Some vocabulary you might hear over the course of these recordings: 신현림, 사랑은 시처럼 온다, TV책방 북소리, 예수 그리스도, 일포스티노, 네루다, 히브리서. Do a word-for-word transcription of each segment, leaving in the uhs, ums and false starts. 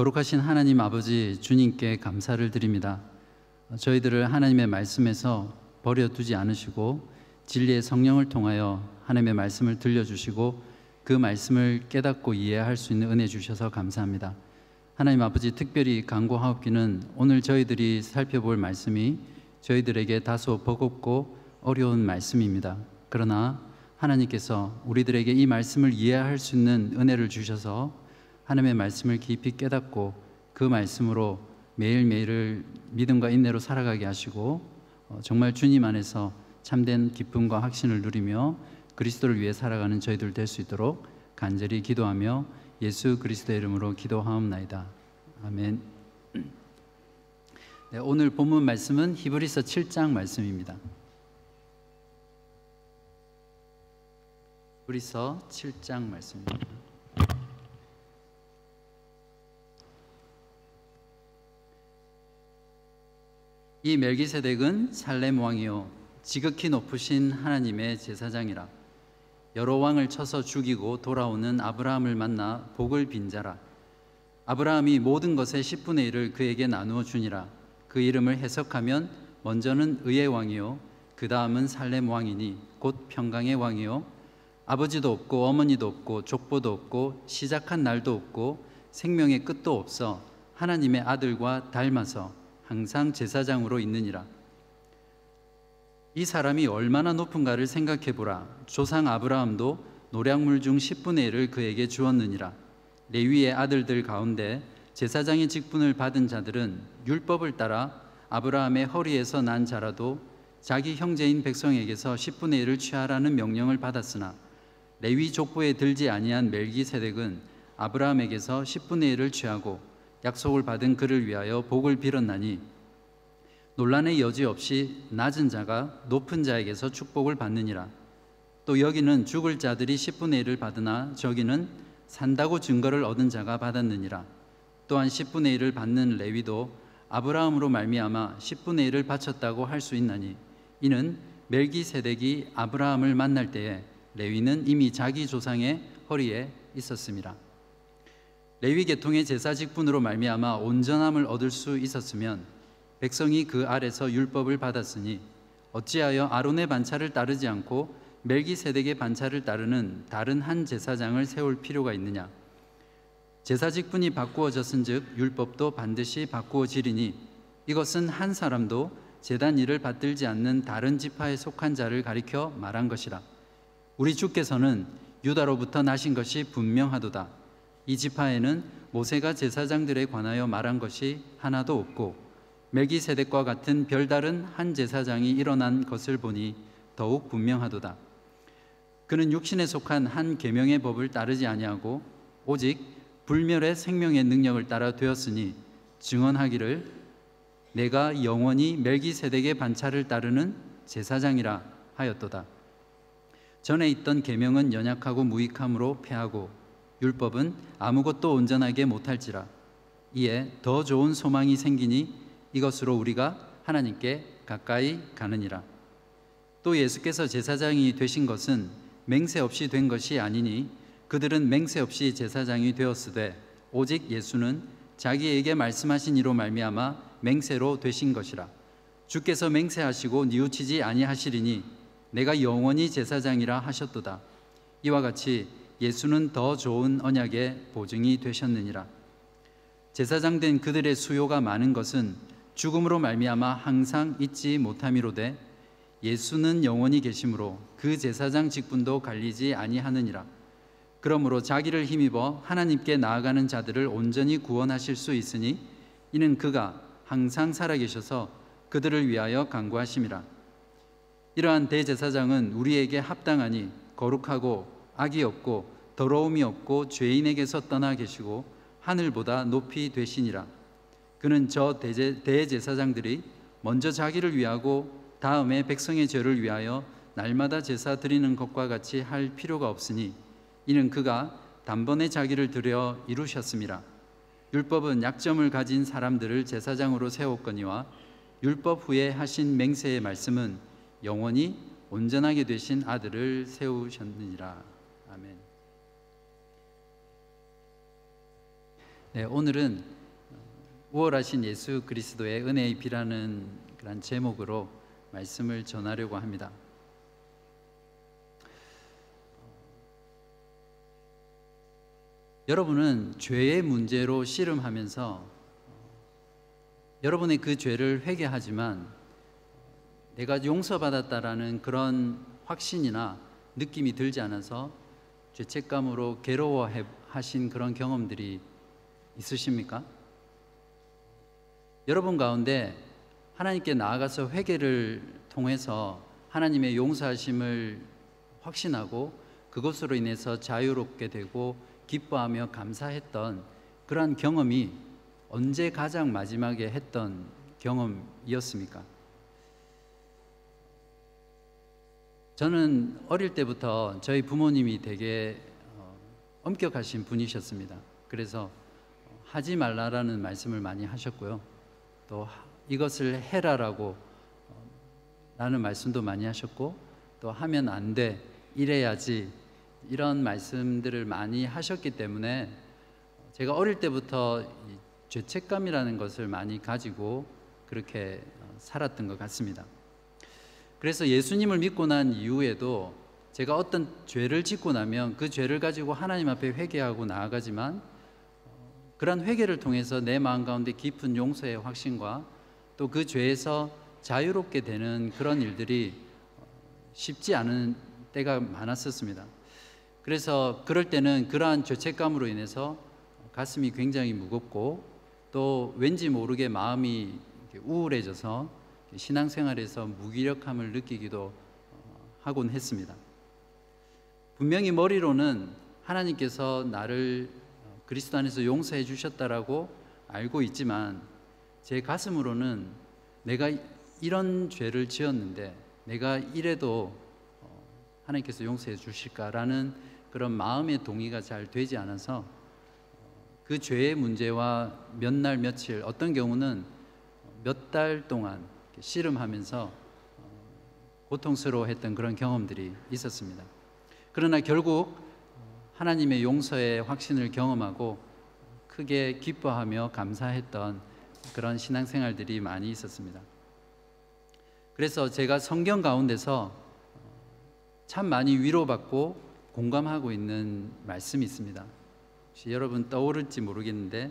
거룩하신 하나님 아버지 주님께 감사를 드립니다. 저희들을 하나님의 말씀에서 버려두지 않으시고 진리의 성령을 통하여 하나님의 말씀을 들려주시고 그 말씀을 깨닫고 이해할 수 있는 은혜 주셔서 감사합니다. 하나님 아버지, 특별히 간구하옵기는 오늘 저희들이 살펴볼 말씀이 저희들에게 다소 버겁고 어려운 말씀입니다. 그러나 하나님께서 우리들에게 이 말씀을 이해할 수 있는 은혜를 주셔서 하나님의 말씀을 깊이 깨닫고 그 말씀으로 매일매일을 믿음과 인내로 살아가게 하시고 정말 주님 안에서 참된 기쁨과 확신을 누리며 그리스도를 위해 살아가는 저희들 될 수 있도록 간절히 기도하며 예수 그리스도의 이름으로 기도하옵나이다. 아멘. 네, 오늘 본문 말씀은 히브리서 칠 장 말씀입니다. 히브리서 칠 장 말씀입니다. 이 멜기세덱은 살렘 왕이요 지극히 높으신 하나님의 제사장이라. 여러 왕을 쳐서 죽이고 돌아오는 아브라함을 만나 복을 빈 자라. 아브라함이 모든 것의 십분의 일을 그에게 나누어 주니라. 그 이름을 해석하면 먼저는 의의 왕이요 그 다음은 살렘 왕이니 곧 평강의 왕이요 아버지도 없고 어머니도 없고 족보도 없고 시작한 날도 없고 생명의 끝도 없어 하나님의 아들과 닮아서 항상 제사장으로 있느니라. 이 사람이 얼마나 높은가를 생각해보라. 조상 아브라함도 노량물 중 십분의 일을 그에게 주었느니라. 레위의 아들들 가운데 제사장의 직분을 받은 자들은 율법을 따라 아브라함의 허리에서 난 자라도 자기 형제인 백성에게서 십분의 일을 취하라는 명령을 받았으나 레위 족보에 들지 아니한 멜기세덱은 아브라함에게서 십분의 일을 취하고 약속을 받은 그를 위하여 복을 빌었나니 논란의 여지 없이 낮은 자가 높은 자에게서 축복을 받느니라. 또 여기는 죽을 자들이 십분의 일을 받으나 저기는 산다고 증거를 얻은 자가 받았느니라. 또한 십분의 일을 받는 레위도 아브라함으로 말미암아 십분의 일을 바쳤다고 할 수 있나니 이는 멜기세덱이 아브라함을 만날 때에 레위는 이미 자기 조상의 허리에 있었습니다. 레위 계통의 제사 직분으로 말미암아 온전함을 얻을 수 있었으면 백성이 그 아래서 율법을 받았으니 어찌하여 아론의 반차를 따르지 않고 멜기세덱의 반차를 따르는 다른 한 제사장을 세울 필요가 있느냐. 제사 직분이 바꾸어졌은즉 율법도 반드시 바꾸어지리니 이것은 한 사람도 제단 일을 받들지 않는 다른 지파에 속한 자를 가리켜 말한 것이라. 우리 주께서는 유다로부터 나신 것이 분명하도다. 이 지파에는 모세가 제사장들에 관하여 말한 것이 하나도 없고 멜기세덱과 같은 별다른 한 제사장이 일어난 것을 보니 더욱 분명하도다. 그는 육신에 속한 한 계명의 법을 따르지 아니하고 오직 불멸의 생명의 능력을 따라 되었으니 증언하기를 내가 영원히 멜기세덱의 반차를 따르는 제사장이라 하였도다. 전에 있던 계명은 연약하고 무익함으로 패하고 율법은 아무것도 온전하게 못할지라. 이에 더 좋은 소망이 생기니 이것으로 우리가 하나님께 가까이 가느니라. 또 예수께서 제사장이 되신 것은 맹세 없이 된 것이 아니니 그들은 맹세 없이 제사장이 되었으되 오직 예수는 자기에게 말씀하신 이로 말미암아 맹세로 되신 것이라. 주께서 맹세하시고 뉘우치지 아니하시리니 내가 영원히 제사장이라 하셨도다. 이와 같이 예수는 더 좋은 언약의 보증이 되셨느니라. 제사장 된 그들의 수요가 많은 것은 죽음으로 말미암아 항상 잊지 못함이로되 예수는 영원히 계심으로 그 제사장 직분도 갈리지 아니하느니라. 그러므로 자기를 힘입어 하나님께 나아가는 자들을 온전히 구원하실 수 있으니 이는 그가 항상 살아계셔서 그들을 위하여 간구하심이라. 이러한 대제사장은 우리에게 합당하니 거룩하고 악이 없고 더러움이 없고 죄인에게서 떠나 계시고 하늘보다 높이 되시니라. 그는 저 대제, 대제사장들이 먼저 자기를 위하고 다음에 백성의 죄를 위하여 날마다 제사 드리는 것과 같이 할 필요가 없으니 이는 그가 단번에 자기를 들여 이루셨습니다. 율법은 약점을 가진 사람들을 제사장으로 세웠거니와 율법 후에 하신 맹세의 말씀은 영원히 온전하게 되신 아들을 세우셨느니라. 아멘. 네, 오늘은 우월하신 예수 그리스도의 은혜의 비라는 그런 제목으로 말씀을 전하려고 합니다. 여러분은 죄의 문제로 씨름하면서 여러분의 그 죄를 회개하지만 내가 용서받았다라는 그런 확신이나 느낌이 들지 않아서 죄책감으로 괴로워하신 그런 경험들이 있으십니까? 여러분 가운데 하나님께 나아가서 회개를 통해서 하나님의 용서하심을 확신하고 그것으로 인해서 자유롭게 되고 기뻐하며 감사했던 그러한 경험이 언제 가장 마지막에 했던 경험이었습니까? 저는 어릴 때부터 저희 부모님이 되게 엄격하신 분이셨습니다. 그래서 하지 말라라는 말씀을 많이 하셨고요, 또 이것을 해라라고 라는 말씀도 많이 하셨고, 또 하면 안 돼, 이래야지, 이런 말씀들을 많이 하셨기 때문에 제가 어릴 때부터 이 죄책감이라는 것을 많이 가지고 그렇게 살았던 것 같습니다. 그래서 예수님을 믿고 난 이후에도 제가 어떤 죄를 짓고 나면 그 죄를 가지고 하나님 앞에 회개하고 나아가지만, 그런 회개를 통해서 내 마음 가운데 깊은 용서의 확신과 또 그 죄에서 자유롭게 되는 그런 일들이 쉽지 않은 때가 많았었습니다. 그래서 그럴 때는 그러한 죄책감으로 인해서 가슴이 굉장히 무겁고, 또 왠지 모르게 마음이 우울해져서 신앙생활에서 무기력함을 느끼기도 하곤 했습니다. 분명히 머리로는 하나님께서 나를 그리스도 안에서 용서해 주셨다라고 알고 있지만, 제 가슴으로는 내가 이런 죄를 지었는데 내가 이래도 하나님께서 용서해 주실까라는 그런 마음의 동의가 잘 되지 않아서 그 죄의 문제와 몇 날 며칠, 어떤 경우는 몇 달 동안 씨름하면서 고통스러워했던 그런 경험들이 있었습니다. 그러나 결국 하나님의 용서의 확신을 경험하고 크게 기뻐하며 감사했던 그런 신앙생활들이 많이 있었습니다. 그래서 제가 성경 가운데서 참 많이 위로받고 공감하고 있는 말씀이 있습니다. 혹시 여러분 떠오를지 모르겠는데,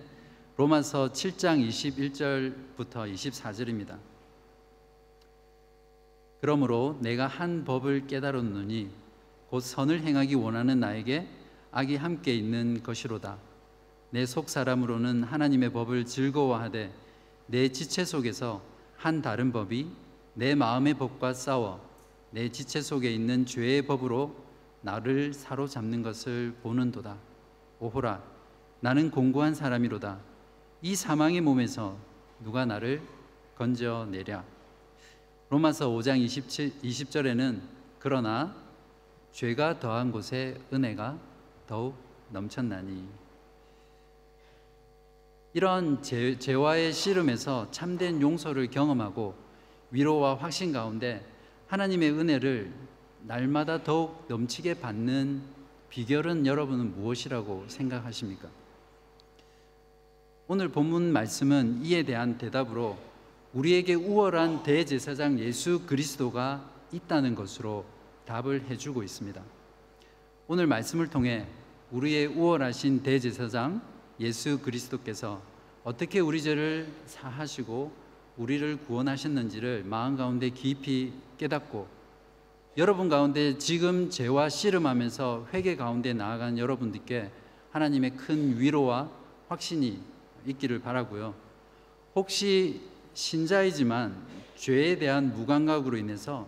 로마서 칠 장 이십일 절부터 이십사 절입니다. 그러므로 내가 한 법을 깨달았느니 곧 선을 행하기 원하는 나에게 악이 함께 있는 것이로다. 내 속사람으로는 하나님의 법을 즐거워하되 내 지체 속에서 한 다른 법이 내 마음의 법과 싸워 내 지체 속에 있는 죄의 법으로 나를 사로잡는 것을 보는도다. 오호라, 나는 공고한 사람이로다. 이 사망의 몸에서 누가 나를 건져내랴. 로마서 오 장 이십 절에는 그러나 죄가 더한 곳에 은혜가 더욱 넘쳤나니. 이런 죄, 죄와의 씨름에서 참된 용서를 경험하고 위로와 확신 가운데 하나님의 은혜를 날마다 더욱 넘치게 받는 비결은 여러분은 무엇이라고 생각하십니까? 오늘 본문 말씀은 이에 대한 대답으로 우리에게 우월한 대제사장 예수 그리스도가 있다는 것으로 답을 해주고 있습니다. 오늘 말씀을 통해 우리의 우월하신 대제사장 예수 그리스도께서 어떻게 우리 죄를 사하시고 우리를 구원하셨는지를 마음 가운데 깊이 깨닫고, 여러분 가운데 지금 죄와 씨름하면서 회개 가운데 나아간 여러분들께 하나님의 큰 위로와 확신이 있기를 바라고요, 혹시 신자이지만 죄에 대한 무감각으로 인해서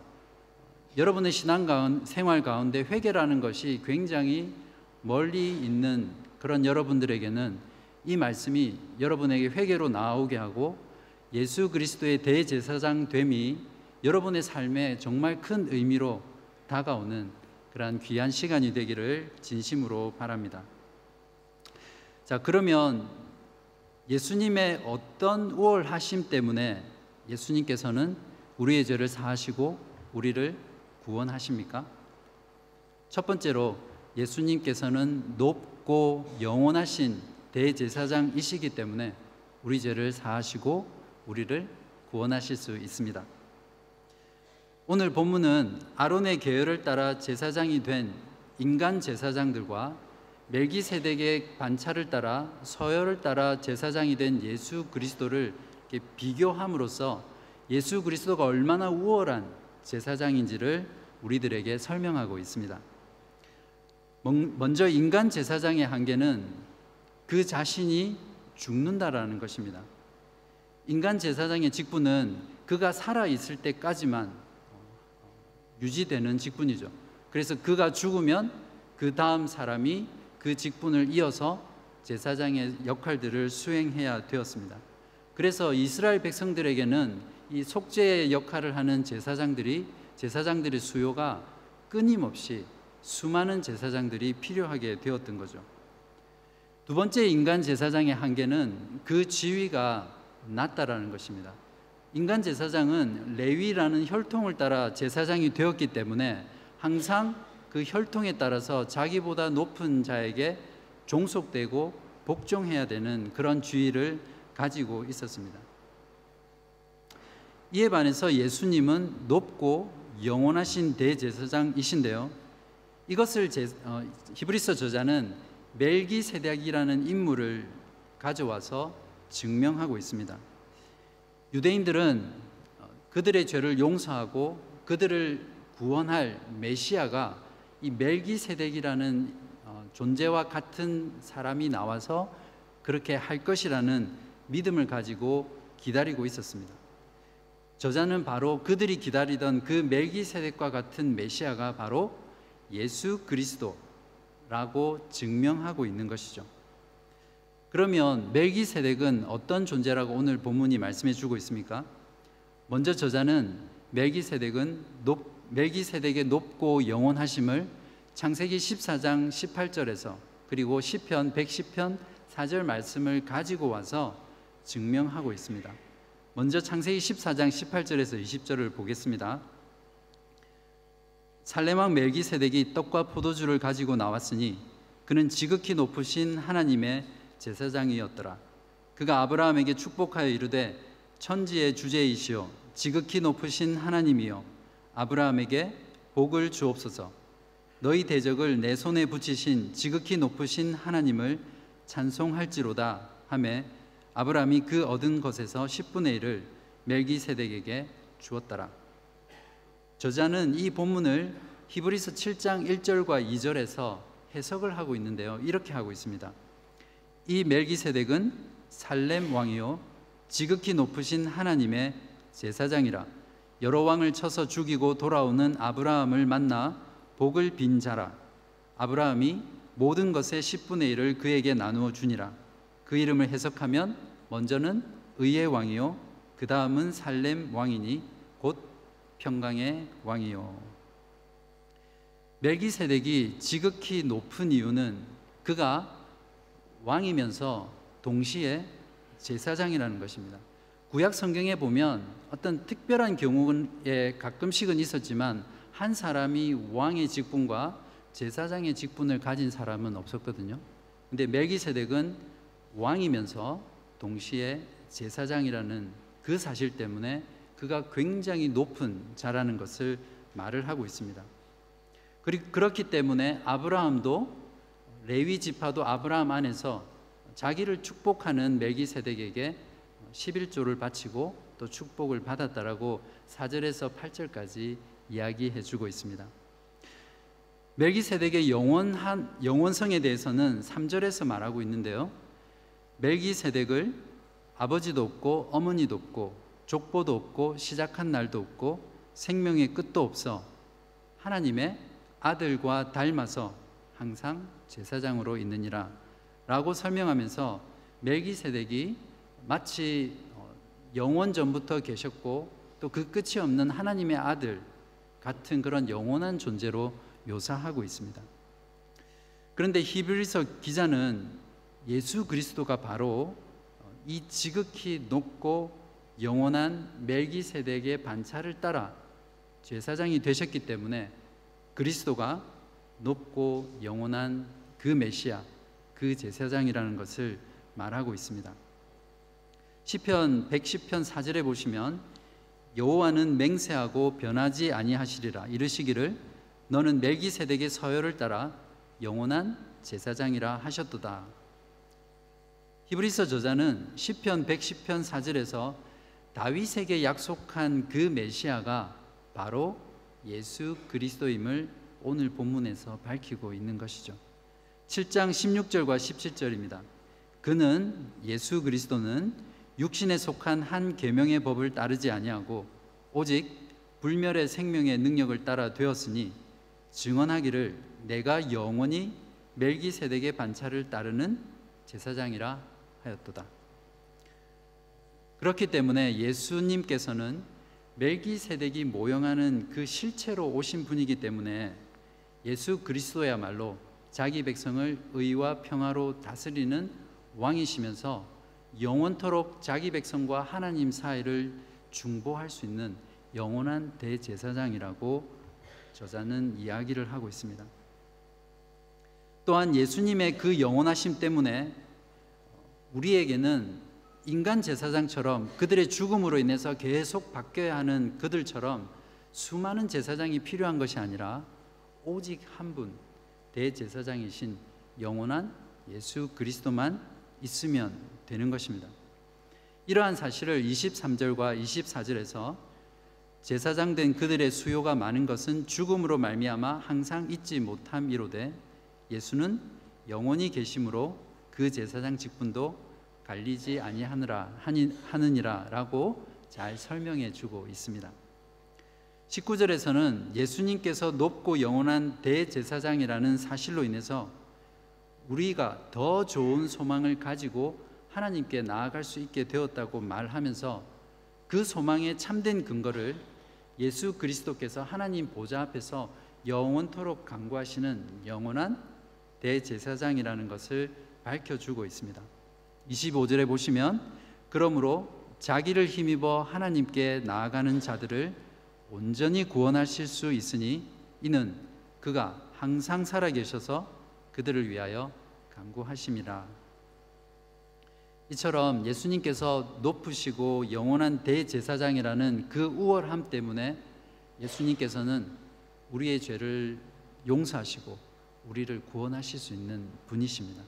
여러분의 신앙생활 가운데 회개라는 것이 굉장히 멀리 있는 그런 여러분들에게는 이 말씀이 여러분에게 회개로 나오게 하고, 예수 그리스도의 대제사장 됨이 여러분의 삶에 정말 큰 의미로 다가오는 그러한 귀한 시간이 되기를 진심으로 바랍니다. 자, 그러면 예수님의 어떤 우월하심 때문에 예수님께서는 우리의 죄를 사하시고 우리를 구원하십니까? 첫 번째로, 예수님께서는 높고 영원하신 대제사장이시기 때문에 우리 죄를 사하시고 우리를 구원하실 수 있습니다. 오늘 본문은 아론의 계열을 따라 제사장이 된 인간 제사장들과 멜기세덱의 반차를 따라 서열을 따라 제사장이 된 예수 그리스도를 비교함으로써 예수 그리스도가 얼마나 우월한 제사장인지를 우리들에게 설명하고 있습니다. 먼저 인간 제사장의 한계는 그 자신이 죽는다라는 것입니다. 인간 제사장의 직분은 그가 살아있을 때까지만 유지되는 직분이죠. 그래서 그가 죽으면 그 다음 사람이 그 직분을 이어서 제사장의 역할들을 수행해야 되었습니다. 그래서 이스라엘 백성들에게는 이 속죄의 역할을 하는 제사장들이 제사장들의 수요가 끊임없이 수많은 제사장들이 필요하게 되었던 거죠. 두 번째 인간 제사장의 한계는 그 지위가 낮다라는 것입니다. 인간 제사장은 레위라는 혈통을 따라 제사장이 되었기 때문에 항상 그 혈통에 따라서 자기보다 높은 자에게 종속되고 복종해야 되는 그런 지위를 가지고 있었습니다. 이에 반해서 예수님은 높고 영원하신 대제사장이신데요, 이것을 제, 어, 히브리서 저자는 멜기세덱이라는 인물을 가져와서 증명하고 있습니다. 유대인들은 그들의 죄를 용서하고 그들을 구원할 메시아가 이 멜기세덱이라는 어, 존재와 같은 사람이 나와서 그렇게 할 것이라는 믿음을 가지고 기다리고 있었습니다. 저자는 바로 그들이 기다리던 그 멜기세덱과 같은 메시아가 바로 예수 그리스도라고 증명하고 있는 것이죠. 그러면 멜기세덱은 어떤 존재라고 오늘 본문이 말씀해 주고 있습니까? 먼저 저자는 멜기세덱은 높, 멜기세덱의 높고 영원하심을 창세기 십사 장 십팔 절에서 그리고 시편 백십 편 사 절 말씀을 가지고 와서 증명하고 있습니다. 먼저 창세기 십사 장 십팔 절에서 이십 절을 보겠습니다. 살레망 멜기세덱이 떡과 포도주를 가지고 나왔으니 그는 지극히 높으신 하나님의 제사장이었더라. 그가 아브라함에게 축복하여 이르되 천지의 주재이시여 지극히 높으신 하나님이여 아브라함에게 복을 주옵소서. 너희 대적을 내 손에 붙이신 지극히 높으신 하나님을 찬송할지로다 하며 아브라함이 그 얻은 것에서 십분의 일을 멜기세덱에게 주었더라. 저자는 이 본문을 히브리서 칠 장 일 절과 이 절에서 해석을 하고 있는데요, 이렇게 하고 있습니다. 이 멜기세덱은 살렘 왕이요 지극히 높으신 하나님의 제사장이라. 여러 왕을 쳐서 죽이고 돌아오는 아브라함을 만나 복을 빈 자라. 아브라함이 모든 것의 십분의 일을 그에게 나누어 주니라. 그 이름을 해석하면 먼저는 의의 왕이요 그 다음은 살렘 왕이니 곧 평강의 왕이요. 멜기세덱이 지극히 높은 이유는 그가 왕이면서 동시에 제사장이라는 것입니다. 구약 성경에 보면 어떤 특별한 경우에 가끔씩은 있었지만 한 사람이 왕의 직분과 제사장의 직분을 가진 사람은 없었거든요. 근데 멜기세덱은 왕이면서 동시에 제사장이라는 그 사실 때문에 그가 굉장히 높은 자라는 것을 말을 하고 있습니다. 그렇기 때문에 아브라함도 레위 지파도 아브라함 안에서 자기를 축복하는 멜기세덱에게 십일 조를 바치고 또 축복을 받았다라고 사 절에서 팔 절까지 이야기해 주고 있습니다. 멜기세덱의 영원한, 영원성에 대해서는 삼 절에서 말하고 있는데요, 멜기세덱을 아버지도 없고 어머니도 없고 족보도 없고 시작한 날도 없고 생명의 끝도 없어 하나님의 아들과 닮아서 항상 제사장으로 있느니라 라고 설명하면서 멜기세덱이 마치 영원 전부터 계셨고 또 그 끝이 없는 하나님의 아들 같은 그런 영원한 존재로 묘사하고 있습니다. 그런데 히브리서 기자는 예수 그리스도가 바로 이 지극히 높고 영원한 멜기세덱의 반차를 따라 제사장이 되셨기 때문에 그리스도가 높고 영원한 그 메시아, 그 제사장이라는 것을 말하고 있습니다. 시편 백십 편 사 절에 보시면 여호와는 맹세하고 변하지 아니하시리라 이르시기를 너는 멜기세덱의 서열을 따라 영원한 제사장이라 하셨도다. 히브리서 저자는 시편 백십 편 사 절에서 다윗에게 약속한 그 메시아가 바로 예수 그리스도임을 오늘 본문에서 밝히고 있는 것이죠. 칠 장 십육 절과 십칠 절입니다. 그는 예수 그리스도는 육신에 속한 한 계명의 법을 따르지 아니하고 오직 불멸의 생명의 능력을 따라 되었으니 증언하기를 내가 영원히 멜기세덱의 반차를 따르는 제사장이라 하였도다. 그렇기 때문에 예수님께서는 멜기세덱이 모형하는 그 실체로 오신 분이기 때문에 예수 그리스도야말로 자기 백성을 의와 평화로 다스리는 왕이시면서 영원토록 자기 백성과 하나님 사이를 중보할 수 있는 영원한 대제사장이라고 저자는 이야기를 하고 있습니다. 또한 예수님의 그 영원하심 때문에 우리에게는 인간 제사장처럼 그들의 죽음으로 인해서 계속 바뀌어야 하는 그들처럼 수많은 제사장이 필요한 것이 아니라 오직 한 분 대제사장이신 영원한 예수 그리스도만 있으면 되는 것입니다. 이러한 사실을 이십삼 절과 이십사 절에서 제사장된 그들의 수요가 많은 것은 죽음으로 말미암아 항상 잊지 못함이로되 예수는 영원히 계심으로 그 제사장 직분도 갈리지 아니하느라 하니, 하느니라 라고 잘 설명해 주고 있습니다. 십구 절에서는 예수님께서 높고 영원한 대제사장이라는 사실로 인해서 우리가 더 좋은 소망을 가지고 하나님께 나아갈 수 있게 되었다고 말하면서 그 소망의 참된 근거를 예수 그리스도께서 하나님 보좌 앞에서 영원토록 간구하시는 영원한 대제사장이라는 것을 밝혀주고 있습니다. 이십오 절에 보시면 그러므로 자기를 힘입어 하나님께 나아가는 자들을 온전히 구원하실 수 있으니 이는 그가 항상 살아계셔서 그들을 위하여 간구하심이라. 이처럼 예수님께서 높으시고 영원한 대제사장이라는 그 우월함 때문에 예수님께서는 우리의 죄를 용서하시고 우리를 구원하실 수 있는 분이십니다.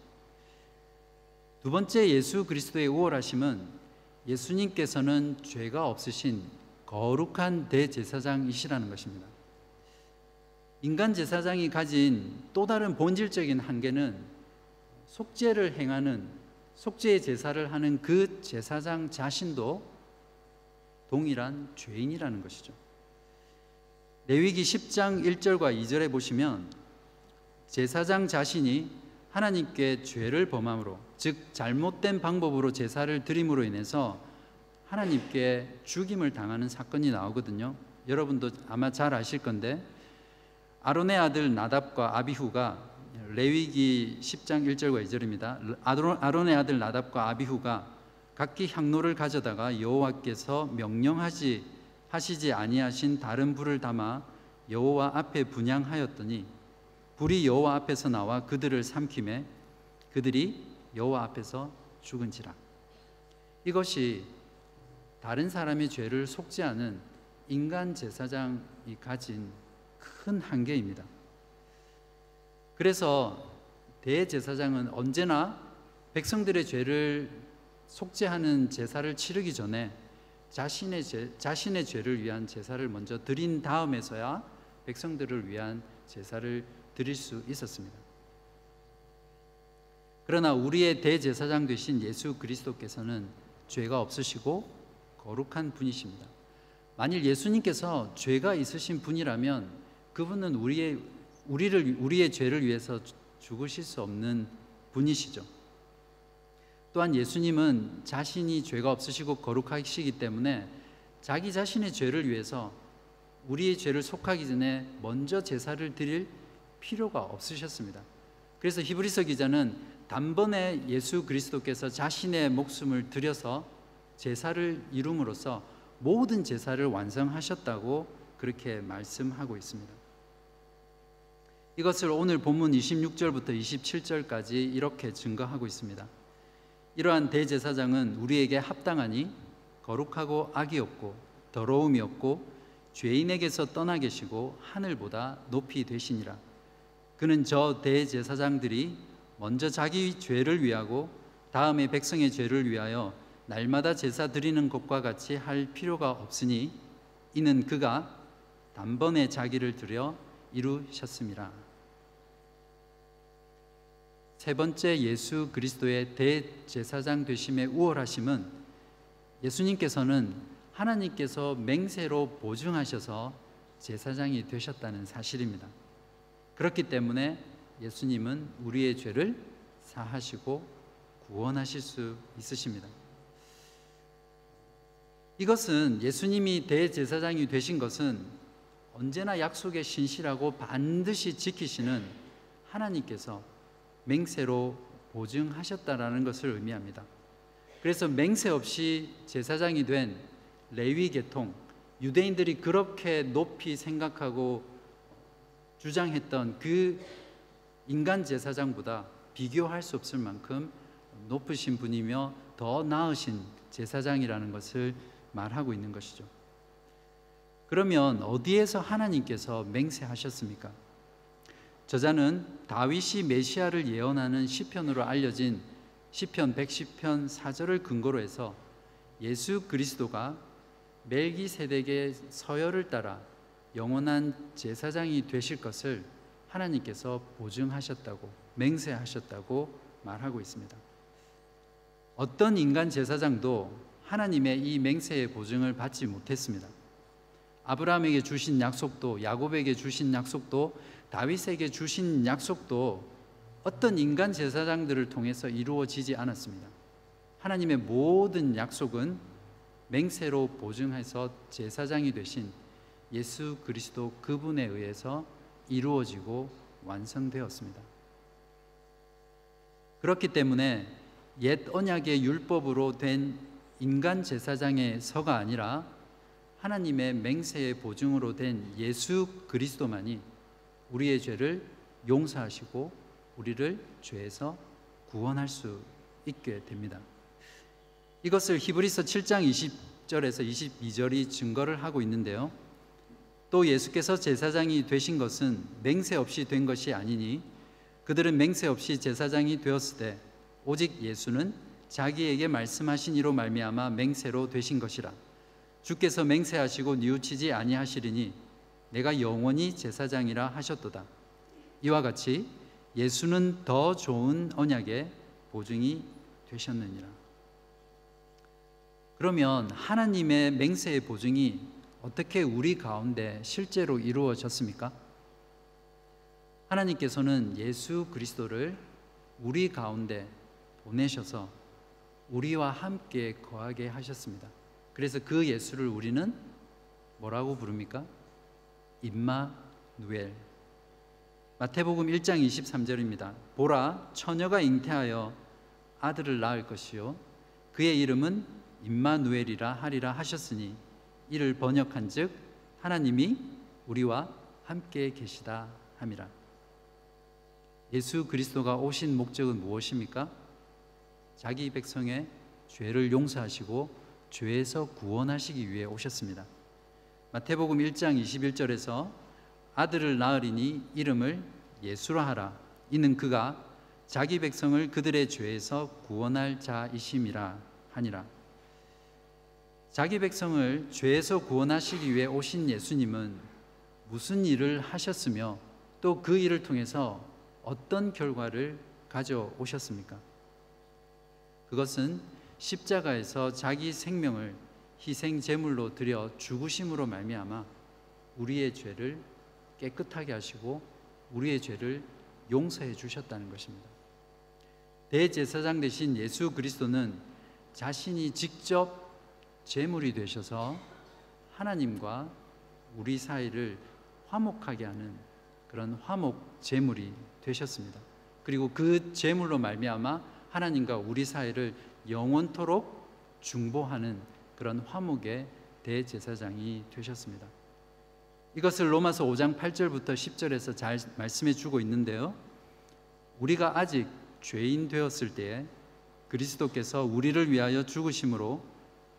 두 번째 예수 그리스도의 우월하심은 예수님께서는 죄가 없으신 거룩한 대제사장이시라는 것입니다. 인간 제사장이 가진 또 다른 본질적인 한계는 속죄를 행하는 속죄의 제사를 하는 그 제사장 자신도 동일한 죄인이라는 것이죠. 레위기 십 장 일 절과 이 절에 보시면 제사장 자신이 하나님께 죄를 범함으로 즉 잘못된 방법으로 제사를 드림으로 인해서 하나님께 죽임을 당하는 사건이 나오거든요. 여러분도 아마 잘 아실 건데 아론의 아들 나답과 아비후가 레위기 십 장 일 절과 이 절입니다. 아론의 아들 나답과 아비후가 각기 향로를 가져다가 여호와께서 명령하지 하시지 아니하신 다른 불을 담아 여호와 앞에 분향하였더니 불이 여호와 앞에서 나와 그들을 삼키매 그들이 여호와 앞에서 죽은지라. 이것이 다른 사람의 죄를 속죄하는 인간 제사장이 가진 큰 한계입니다. 그래서 대제사장은 언제나 백성들의 죄를 속죄하는 제사를 치르기 전에 자신의, 죄, 자신의 죄를 위한 제사를 먼저 드린 다음에서야 백성들을 위한 제사를 드릴 수 있었습니다. 그러나 우리의 대제사장 되신 예수 그리스도께서는 죄가 없으시고 거룩한 분이십니다. 만일 예수님께서 죄가 있으신 분이라면 그분은 우리의, 우리를, 우리의 죄를 위해서 죽으실 수 없는 분이시죠. 또한 예수님은 자신이 죄가 없으시고 거룩하시기 때문에 자기 자신의 죄를 위해서 우리의 죄를 속하기 전에 먼저 제사를 드릴 필요가 없으셨습니다. 그래서 히브리서 기자는 단번에 예수 그리스도께서 자신의 목숨을 들여서 제사를 이룸으로써 모든 제사를 완성하셨다고 그렇게 말씀하고 있습니다. 이것을 오늘 본문 이십육 절부터 이십칠 절까지 이렇게 증거하고 있습니다. 이러한 대제사장은 우리에게 합당하니 거룩하고 악이 없고 더러움이 없고 죄인에게서 떠나 계시고 하늘보다 높이 되시니라. 그는 저 대제사장들이 먼저 자기 죄를 위하고 다음에 백성의 죄를 위하여 날마다 제사 드리는 것과 같이 할 필요가 없으니 이는 그가 단번에 자기를 들여 이루셨습니다. 세 번째, 예수 그리스도의 대제사장 되심의 우월하심은 예수님께서는 하나님께서 맹세로 보증하셔서 제사장이 되셨다는 사실입니다. 그렇기 때문에 예수님은 우리의 죄를 사하시고 구원하실 수 있으십니다. 이것은 예수님이 대제사장이 되신 것은 언제나 약속에 신실하고 반드시 지키시는 하나님께서 맹세로 보증하셨다라는 것을 의미합니다. 그래서 맹세 없이 제사장이 된 레위 계통, 유대인들이 그렇게 높이 생각하고 주장했던 그 인간 제사장보다 비교할 수 없을 만큼 높으신 분이며 더 나으신 제사장이라는 것을 말하고 있는 것이죠. 그러면 어디에서 하나님께서 맹세하셨습니까? 저자는 다윗이 메시아를 예언하는 시편으로 알려진 시편 백십 편 사 절을 근거로 해서 예수 그리스도가 멜기세덱의 서열을 따라 영원한 제사장이 되실 것을 하나님께서 보증하셨다고, 맹세하셨다고 말하고 있습니다. 어떤 인간 제사장도 하나님의 이 맹세의 보증을 받지 못했습니다. 아브라함에게 주신 약속도, 야곱에게 주신 약속도, 다윗에게 주신 약속도 어떤 인간 제사장들을 통해서 이루어지지 않았습니다. 하나님의 모든 약속은 맹세로 보증해서 제사장이 되신 예수 그리스도 그분에 의해서 이루어지고 완성되었습니다. 그렇기 때문에 옛 언약의 율법으로 된 인간 제사장의 서가 아니라 하나님의 맹세의 보증으로 된 예수 그리스도만이 우리의 죄를 용서하시고 우리를 죄에서 구원할 수 있게 됩니다. 이것을 히브리서 칠 장 이십 절에서 이십이 절이 증거를 하고 있는데요, 또 예수께서 제사장이 되신 것은 맹세 없이 된 것이 아니니 그들은 맹세 없이 제사장이 되었을 때 오직 예수는 자기에게 말씀하신 이로 말미암아 맹세로 되신 것이라. 주께서 맹세하시고 뉘우치지 아니하시리니 내가 영원히 제사장이라 하셨도다. 이와 같이 예수는 더 좋은 언약의 보증이 되셨느니라. 그러면 하나님의 맹세의 보증이 어떻게 우리 가운데 실제로 이루어졌습니까? 하나님께서는 예수 그리스도를 우리 가운데 보내셔서 우리와 함께 거하게 하셨습니다. 그래서 그 예수를 우리는 뭐라고 부릅니까? 임마누엘. 마태복음 일 장 이십삼 절입니다. 보라, 처녀가 잉태하여 아들을 낳을 것이요 그의 이름은 임마누엘이라 하리라 하셨으니 이를 번역한 즉 하나님이 우리와 함께 계시다 함이라. 예수 그리스도가 오신 목적은 무엇입니까? 자기 백성의 죄를 용서하시고 죄에서 구원하시기 위해 오셨습니다. 마태복음 일 장 이십일 절에서 아들을 낳으리니 이름을 예수라 하라. 이는 그가 자기 백성을 그들의 죄에서 구원할 자이심이라 하니라. 자기 백성을 죄에서 구원하시기 위해 오신 예수님은 무슨 일을 하셨으며 또 그 일을 통해서 어떤 결과를 가져오셨습니까? 그것은 십자가에서 자기 생명을 희생 제물로 드려 죽으심으로 말미암아 우리의 죄를 깨끗하게 하시고 우리의 죄를 용서해 주셨다는 것입니다. 대제사장 되신 예수 그리스도는 자신이 직접 제물이 되셔서 하나님과 우리 사이를 화목하게 하는 그런 화목 제물이 되셨습니다. 그리고 그 제물로 말미암아 하나님과 우리 사이를 영원토록 중보하는 그런 화목의 대제사장이 되셨습니다. 이것을 로마서 오 장 팔 절부터 십 절에서 잘 말씀해 주고 있는데요, 우리가 아직 죄인 되었을 때에 그리스도께서 우리를 위하여 죽으심으로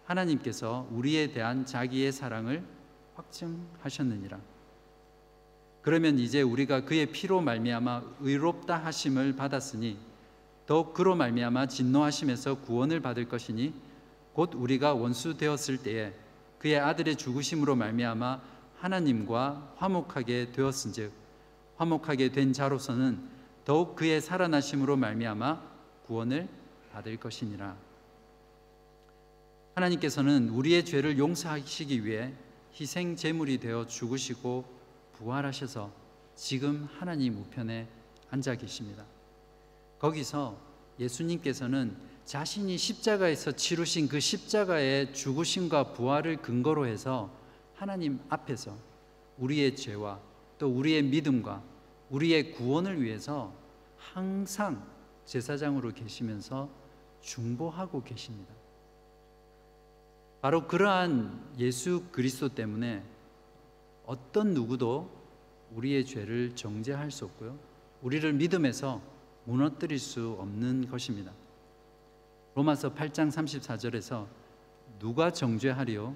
하나님께서 우리에 대한 자기의 사랑을 확증하셨느니라. 그러면 이제 우리가 그의 피로 말미암아 의롭다 하심을 받았으니 더욱 그로 말미암아 진노하심에서 구원을 받을 것이니 곧 우리가 원수 되었을 때에 그의 아들의 죽으심으로 말미암아 하나님과 화목하게 되었은즉 화목하게 된 자로서는 더욱 그의 살아나심으로 말미암아 구원을 받을 것이니라. 하나님께서는 우리의 죄를 용서하시기 위해 희생 제물이 되어 죽으시고 부활하셔서 지금 하나님 우편에 앉아 계십니다. 거기서 예수님께서는 자신이 십자가에서 치루신 그 십자가의 죽으심과 부활을 근거로 해서 하나님 앞에서 우리의 죄와 또 우리의 믿음과 우리의 구원을 위해서 항상 제사장으로 계시면서 중보하고 계십니다. 바로 그러한 예수 그리스도 때문에 어떤 누구도 우리의 죄를 정죄할 수 없고요, 우리를 믿음에서 무너뜨릴 수 없는 것입니다. 로마서 팔 장 삼십사 절에서 누가 정죄하리요?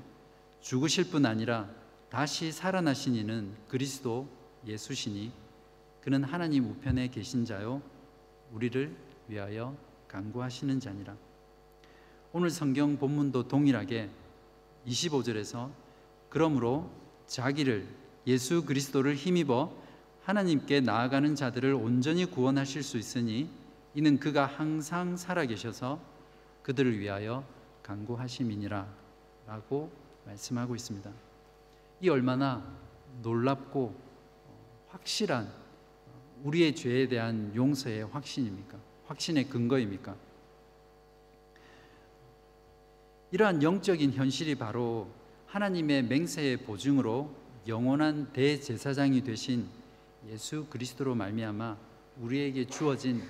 죽으실 뿐 아니라 다시 살아나신 이는 그리스도 예수시니 그는 하나님 우편에 계신 자요 우리를 위하여 간구하시는 자니라. 오늘 성경 본문도 동일하게 이십오 절에서 그러므로 자기를 예수 그리스도를 힘입어 하나님께 나아가는 자들을 온전히 구원하실 수 있으니 이는 그가 항상 살아계셔서 그들을 위하여 간구하심이니라 라고 말씀하고 있습니다. 이 얼마나 놀랍고 확실한 우리의 죄에 대한 용서의 확신입니까? 확신의 근거입니까? 이러한 영적인 현실이 바로 하나님의 맹세의 보증으로 영원한 대제사장이 되신 예수 그리스도로 말미암아 우리에게 주어진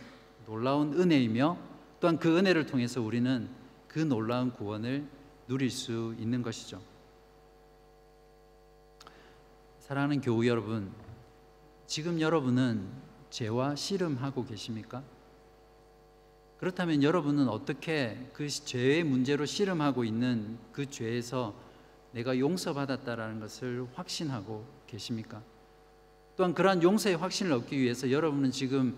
놀라운 은혜이며 또한 그 은혜를 통해서 우리는 그 놀라운 구원을 누릴 수 있는 것이죠. 사랑하는 교우 여러분, 지금 여러분은 죄와 씨름하고 계십니까? 그렇다면 여러분은 어떻게 그 죄의 문제로 씨름하고 있는 그 죄에서 내가 용서받았다라는 것을 확신하고 계십니까? 또한 그러한 용서의 확신을 얻기 위해서 여러분은 지금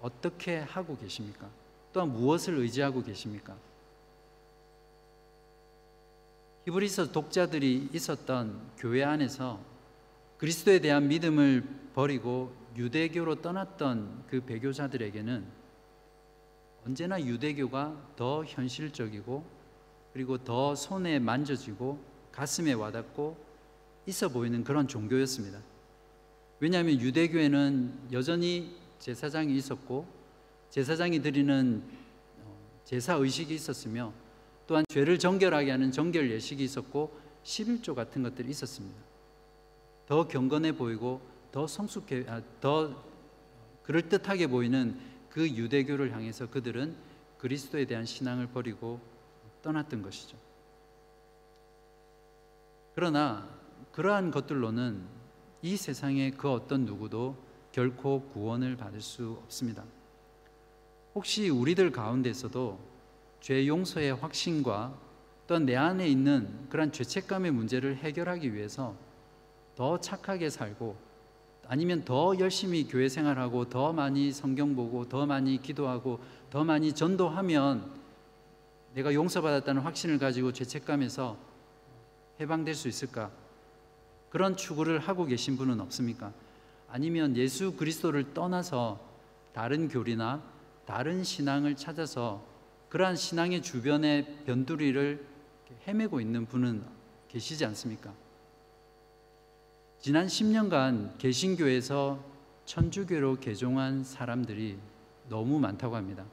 어떻게 하고 계십니까? 또한 무엇을 의지하고 계십니까? 히브리서 독자들이 있었던 교회 안에서 그리스도에 대한 믿음을 버리고 유대교로 떠났던 그 배교자들에게는 언제나 유대교가 더 현실적이고 그리고 더 손에 만져지고 가슴에 와닿고 있어 보이는 그런 종교였습니다. 왜냐하면 유대교에는 여전히 제사장이 있었고 제사장이 드리는 제사의식이 있었으며 또한 죄를 정결하게 하는 정결 예식이 있었고 십일조 같은 것들이 있었습니다. 더 경건해 보이고 더 성숙해, 더 그럴듯하게 보이는 그 유대교를 향해서 그들은 그리스도에 대한 신앙을 버리고 떠났던 것이죠. 그러나 그러한 것들로는 이 세상의 그 어떤 누구도 결코 구원을 받을 수 없습니다. 혹시 우리들 가운데서도 죄 용서의 확신과 또한 내 안에 있는 그러한 죄책감의 문제를 해결하기 위해서 더 착하게 살고 아니면 더 열심히 교회 생활하고 더 많이 성경 보고 더 많이 기도하고 더 많이 전도하면 내가 용서받았다는 확신을 가지고 죄책감에서 해방될 수 있을까? 그런 추구를 하고 계신 분은 없습니까? 아니면 예수 그리스도를 떠나서 다른 교리나 다른 신앙을 찾아서 그러한 신앙의 주변의 변두리를 헤매고 있는 분은 계시지 않습니까? 지난 십 년간 개신교에서 천주교로 개종한 사람들이 너무 많다고 합니다.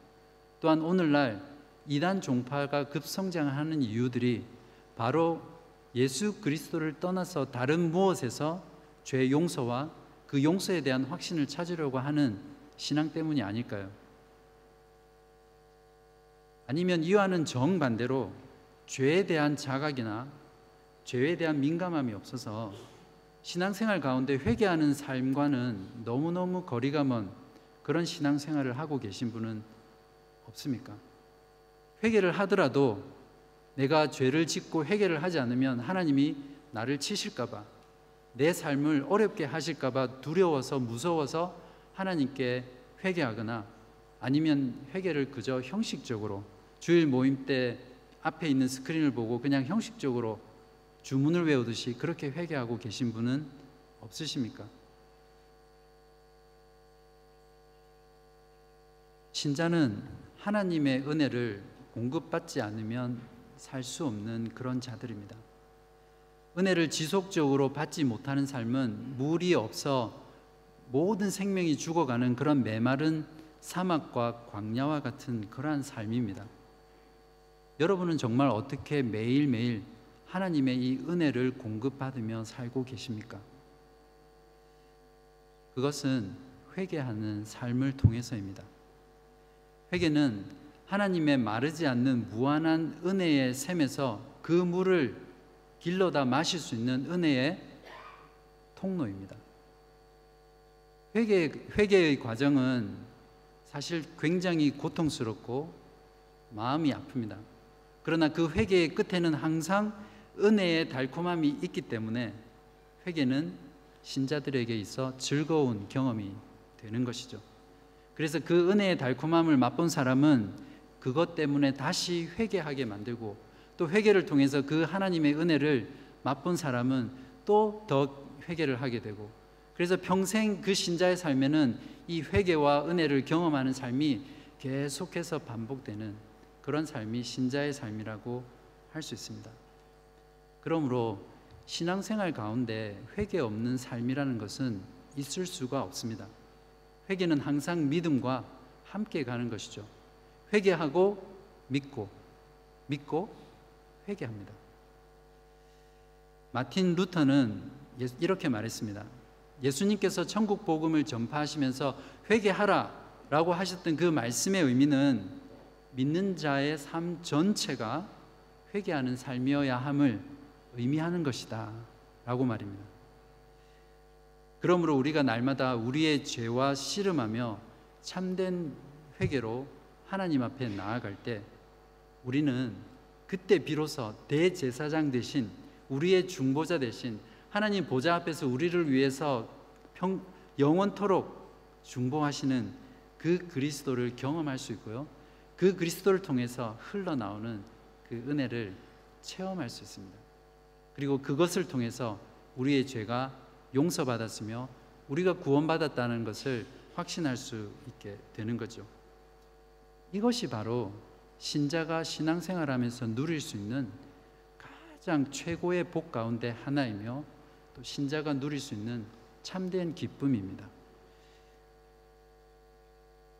또한 오늘날 이단 종파가 급성장하는 이유들이 바로 예수 그리스도를 떠나서 다른 무엇에서 죄 용서와 그 용서에 대한 확신을 찾으려고 하는 신앙 때문이 아닐까요? 아니면 이와는 정반대로 죄에 대한 자각이나 죄에 대한 민감함이 없어서 신앙생활 가운데 회개하는 삶과는 너무너무 거리가 먼 그런 신앙생활을 하고 계신 분은 없습니까? 회개를 하더라도 내가 죄를 짓고 회개를 하지 않으면 하나님이 나를 치실까봐, 내 삶을 어렵게 하실까봐 두려워서, 무서워서 하나님께 회개하거나, 아니면 회개를 그저 형식적으로 주일 모임 때 앞에 있는 스크린을 보고 그냥 형식적으로 주문을 외우듯이 그렇게 회개하고 계신 분은 없으십니까? 신자는 하나님의 은혜를 공급받지 않으면 살 수 없는 그런 자들입니다. 은혜를 지속적으로 받지 못하는 삶은 물이 없어 모든 생명이 죽어가는 그런 메마른 사막과 광야와 같은 그러한 삶입니다. 여러분은 정말 어떻게 매일매일 하나님의 이 은혜를 공급받으며 살고 계십니까? 그것은 회개하는 삶을 통해서입니다. 회개는 하나님의 마르지 않는 무한한 은혜의 샘에서 그 물을 길러다 마실 수 있는 은혜의 통로입니다. 회개, 회개의 과정은 사실 굉장히 고통스럽고 마음이 아픕니다. 그러나 그 회개의 끝에는 항상 은혜의 달콤함이 있기 때문에 회개는 신자들에게 있어 즐거운 경험이 되는 것이죠. 그래서 그 은혜의 달콤함을 맛본 사람은 그것 때문에 다시 회개하게 만들고, 또 회개를 통해서 그 하나님의 은혜를 맛본 사람은 또 더 회개를 하게 되고, 그래서 평생 그 신자의 삶에는 이 회개와 은혜를 경험하는 삶이 계속해서 반복되는 그런 삶이 신자의 삶이라고 할 수 있습니다. 그러므로 신앙생활 가운데 회개 없는 삶이라는 것은 있을 수가 없습니다. 회개는 항상 믿음과 함께 가는 것이죠. 회개하고 믿고, 믿고 회개합니다. 마틴 루터는 이렇게 말했습니다. 예수님께서 천국 복음을 전파하시면서 회개하라 라고 하셨던 그 말씀의 의미는 믿는 자의 삶 전체가 회개하는 삶이어야 함을 의미하는 것이다 라고 말입니다. 그러므로 우리가 날마다 우리의 죄와 씨름하며 참된 회개로 하나님 앞에 나아갈 때, 우리는 그때 비로소 대제사장 대신, 우리의 중보자 대신 하나님 보좌 앞에서 우리를 위해서 평, 영원토록 중보하시는 그 그리스도를 경험할 수 있고요, 그 그리스도를 통해서 흘러나오는 그 은혜를 체험할 수 있습니다. 그리고 그것을 통해서 우리의 죄가 용서받았으며 우리가 구원받았다는 것을 확신할 수 있게 되는 거죠. 이것이 바로 신자가 신앙생활하면서 누릴 수 있는 가장 최고의 복 가운데 하나이며, 또 신자가 누릴 수 있는 참된 기쁨입니다.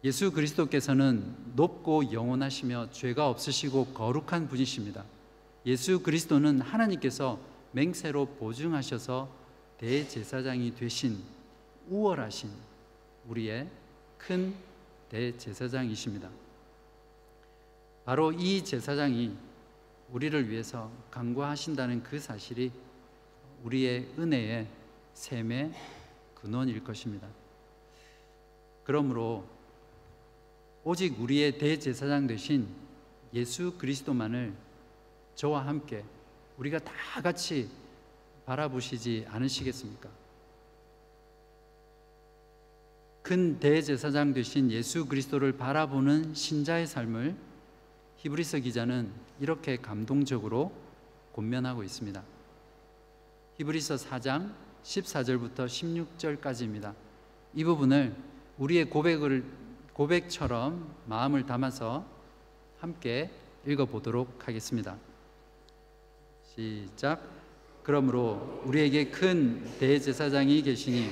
예수 그리스도께서는 높고 영원하시며 죄가 없으시고 거룩한 분이십니다. 예수 그리스도는 하나님께서 맹세로 보증하셔서 대제사장이 되신 우월하신 우리의 큰 대제사장이십니다. 바로 이 제사장이 우리를 위해서 간구하신다는 그 사실이 우리의 은혜의 샘의 근원일 것입니다. 그러므로 오직 우리의 대제사장 되신 예수 그리스도만을 저와 함께 우리가 다 같이 바라보시지 않으시겠습니까? 큰 대제사장 되신 예수 그리스도를 바라보는 신자의 삶을 히브리서 기자는 이렇게 감동적으로 권면하고 있습니다. 히브리서 사 장 십사 절부터 십육 절까지입니다. 이 부분을 우리의 고백을 고백처럼 마음을 담아서 함께 읽어보도록 하겠습니다. 시작. 그러므로 우리에게 큰 대제사장이 계시니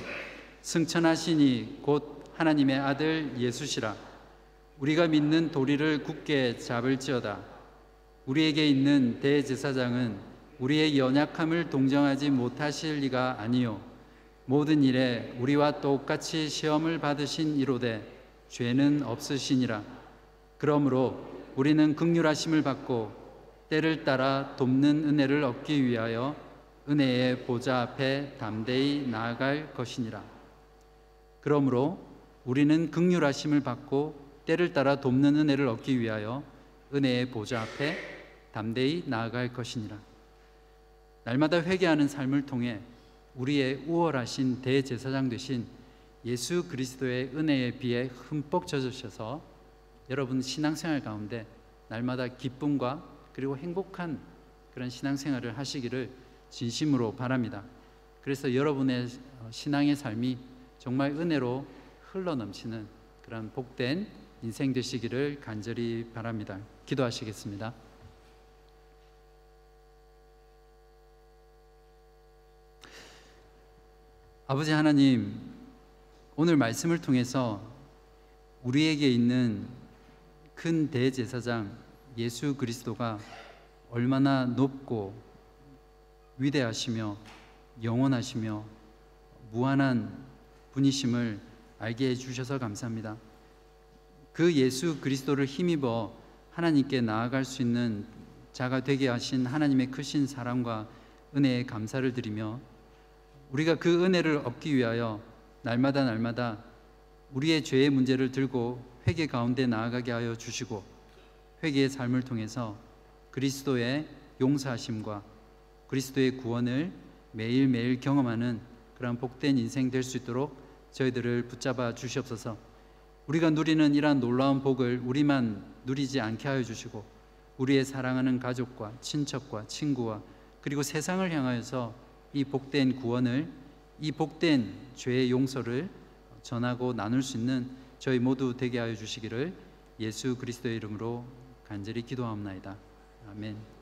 승천하시니 곧 하나님의 아들 예수시라. 우리가 믿는 도리를 굳게 잡을지어다. 우리에게 있는 대제사장은 우리의 연약함을 동정하지 못하실 리가 아니요, 모든 일에 우리와 똑같이 시험을 받으신 이로되 죄는 없으시니라. 그러므로 우리는 긍휼하심을 받고 때를 따라 돕는 은혜를 얻기 위하여 은혜의 보좌 앞에 담대히 나아갈 것이니라. 그러므로 우리는 긍휼하심을 받고 때를 따라 돕는 은혜를 얻기 위하여 은혜의 보좌 앞에 담대히 나아갈 것이니라. 날마다 회개하는 삶을 통해 우리의 우월하신 대제사장 되신 예수 그리스도의 은혜에 비해 흠뻑 젖으셔서 여러분 신앙생활 가운데 날마다 기쁨과 그리고 행복한 그런 신앙생활을 하시기를 진심으로 바랍니다. 그래서 여러분의 신앙의 삶이 정말 은혜로 흘러넘치는 그런 복된 인생 되시기를 간절히 바랍니다. 기도하시겠습니다. 아버지 하나님, 오늘 말씀을 통해서 우리에게 있는 큰 대제사장 예수 그리스도가 얼마나 높고 위대하시며 영원하시며 무한한 분이심을 알게 해주셔서 감사합니다. 그 예수 그리스도를 힘입어 하나님께 나아갈 수 있는 자가 되게 하신 하나님의 크신 사랑과 은혜에 감사를 드리며, 우리가 그 은혜를 얻기 위하여 날마다 날마다 우리의 죄의 문제를 들고 회개 가운데 나아가게 하여 주시고, 회개의 삶을 통해서 그리스도의 용서하심과 그리스도의 구원을 매일매일 경험하는 그런 복된 인생 될 수 있도록 저희들을 붙잡아 주시옵소서. 우리가 누리는 이러한 놀라운 복을 우리만 누리지 않게 하여 주시고, 우리의 사랑하는 가족과 친척과 친구와 그리고 세상을 향하여서 이 복된 구원을, 이 복된 죄의 용서를 전하고 나눌 수 있는 저희 모두 되게 하여 주시기를 예수 그리스도의 이름으로 간절히 기도하옵나이다. 아멘.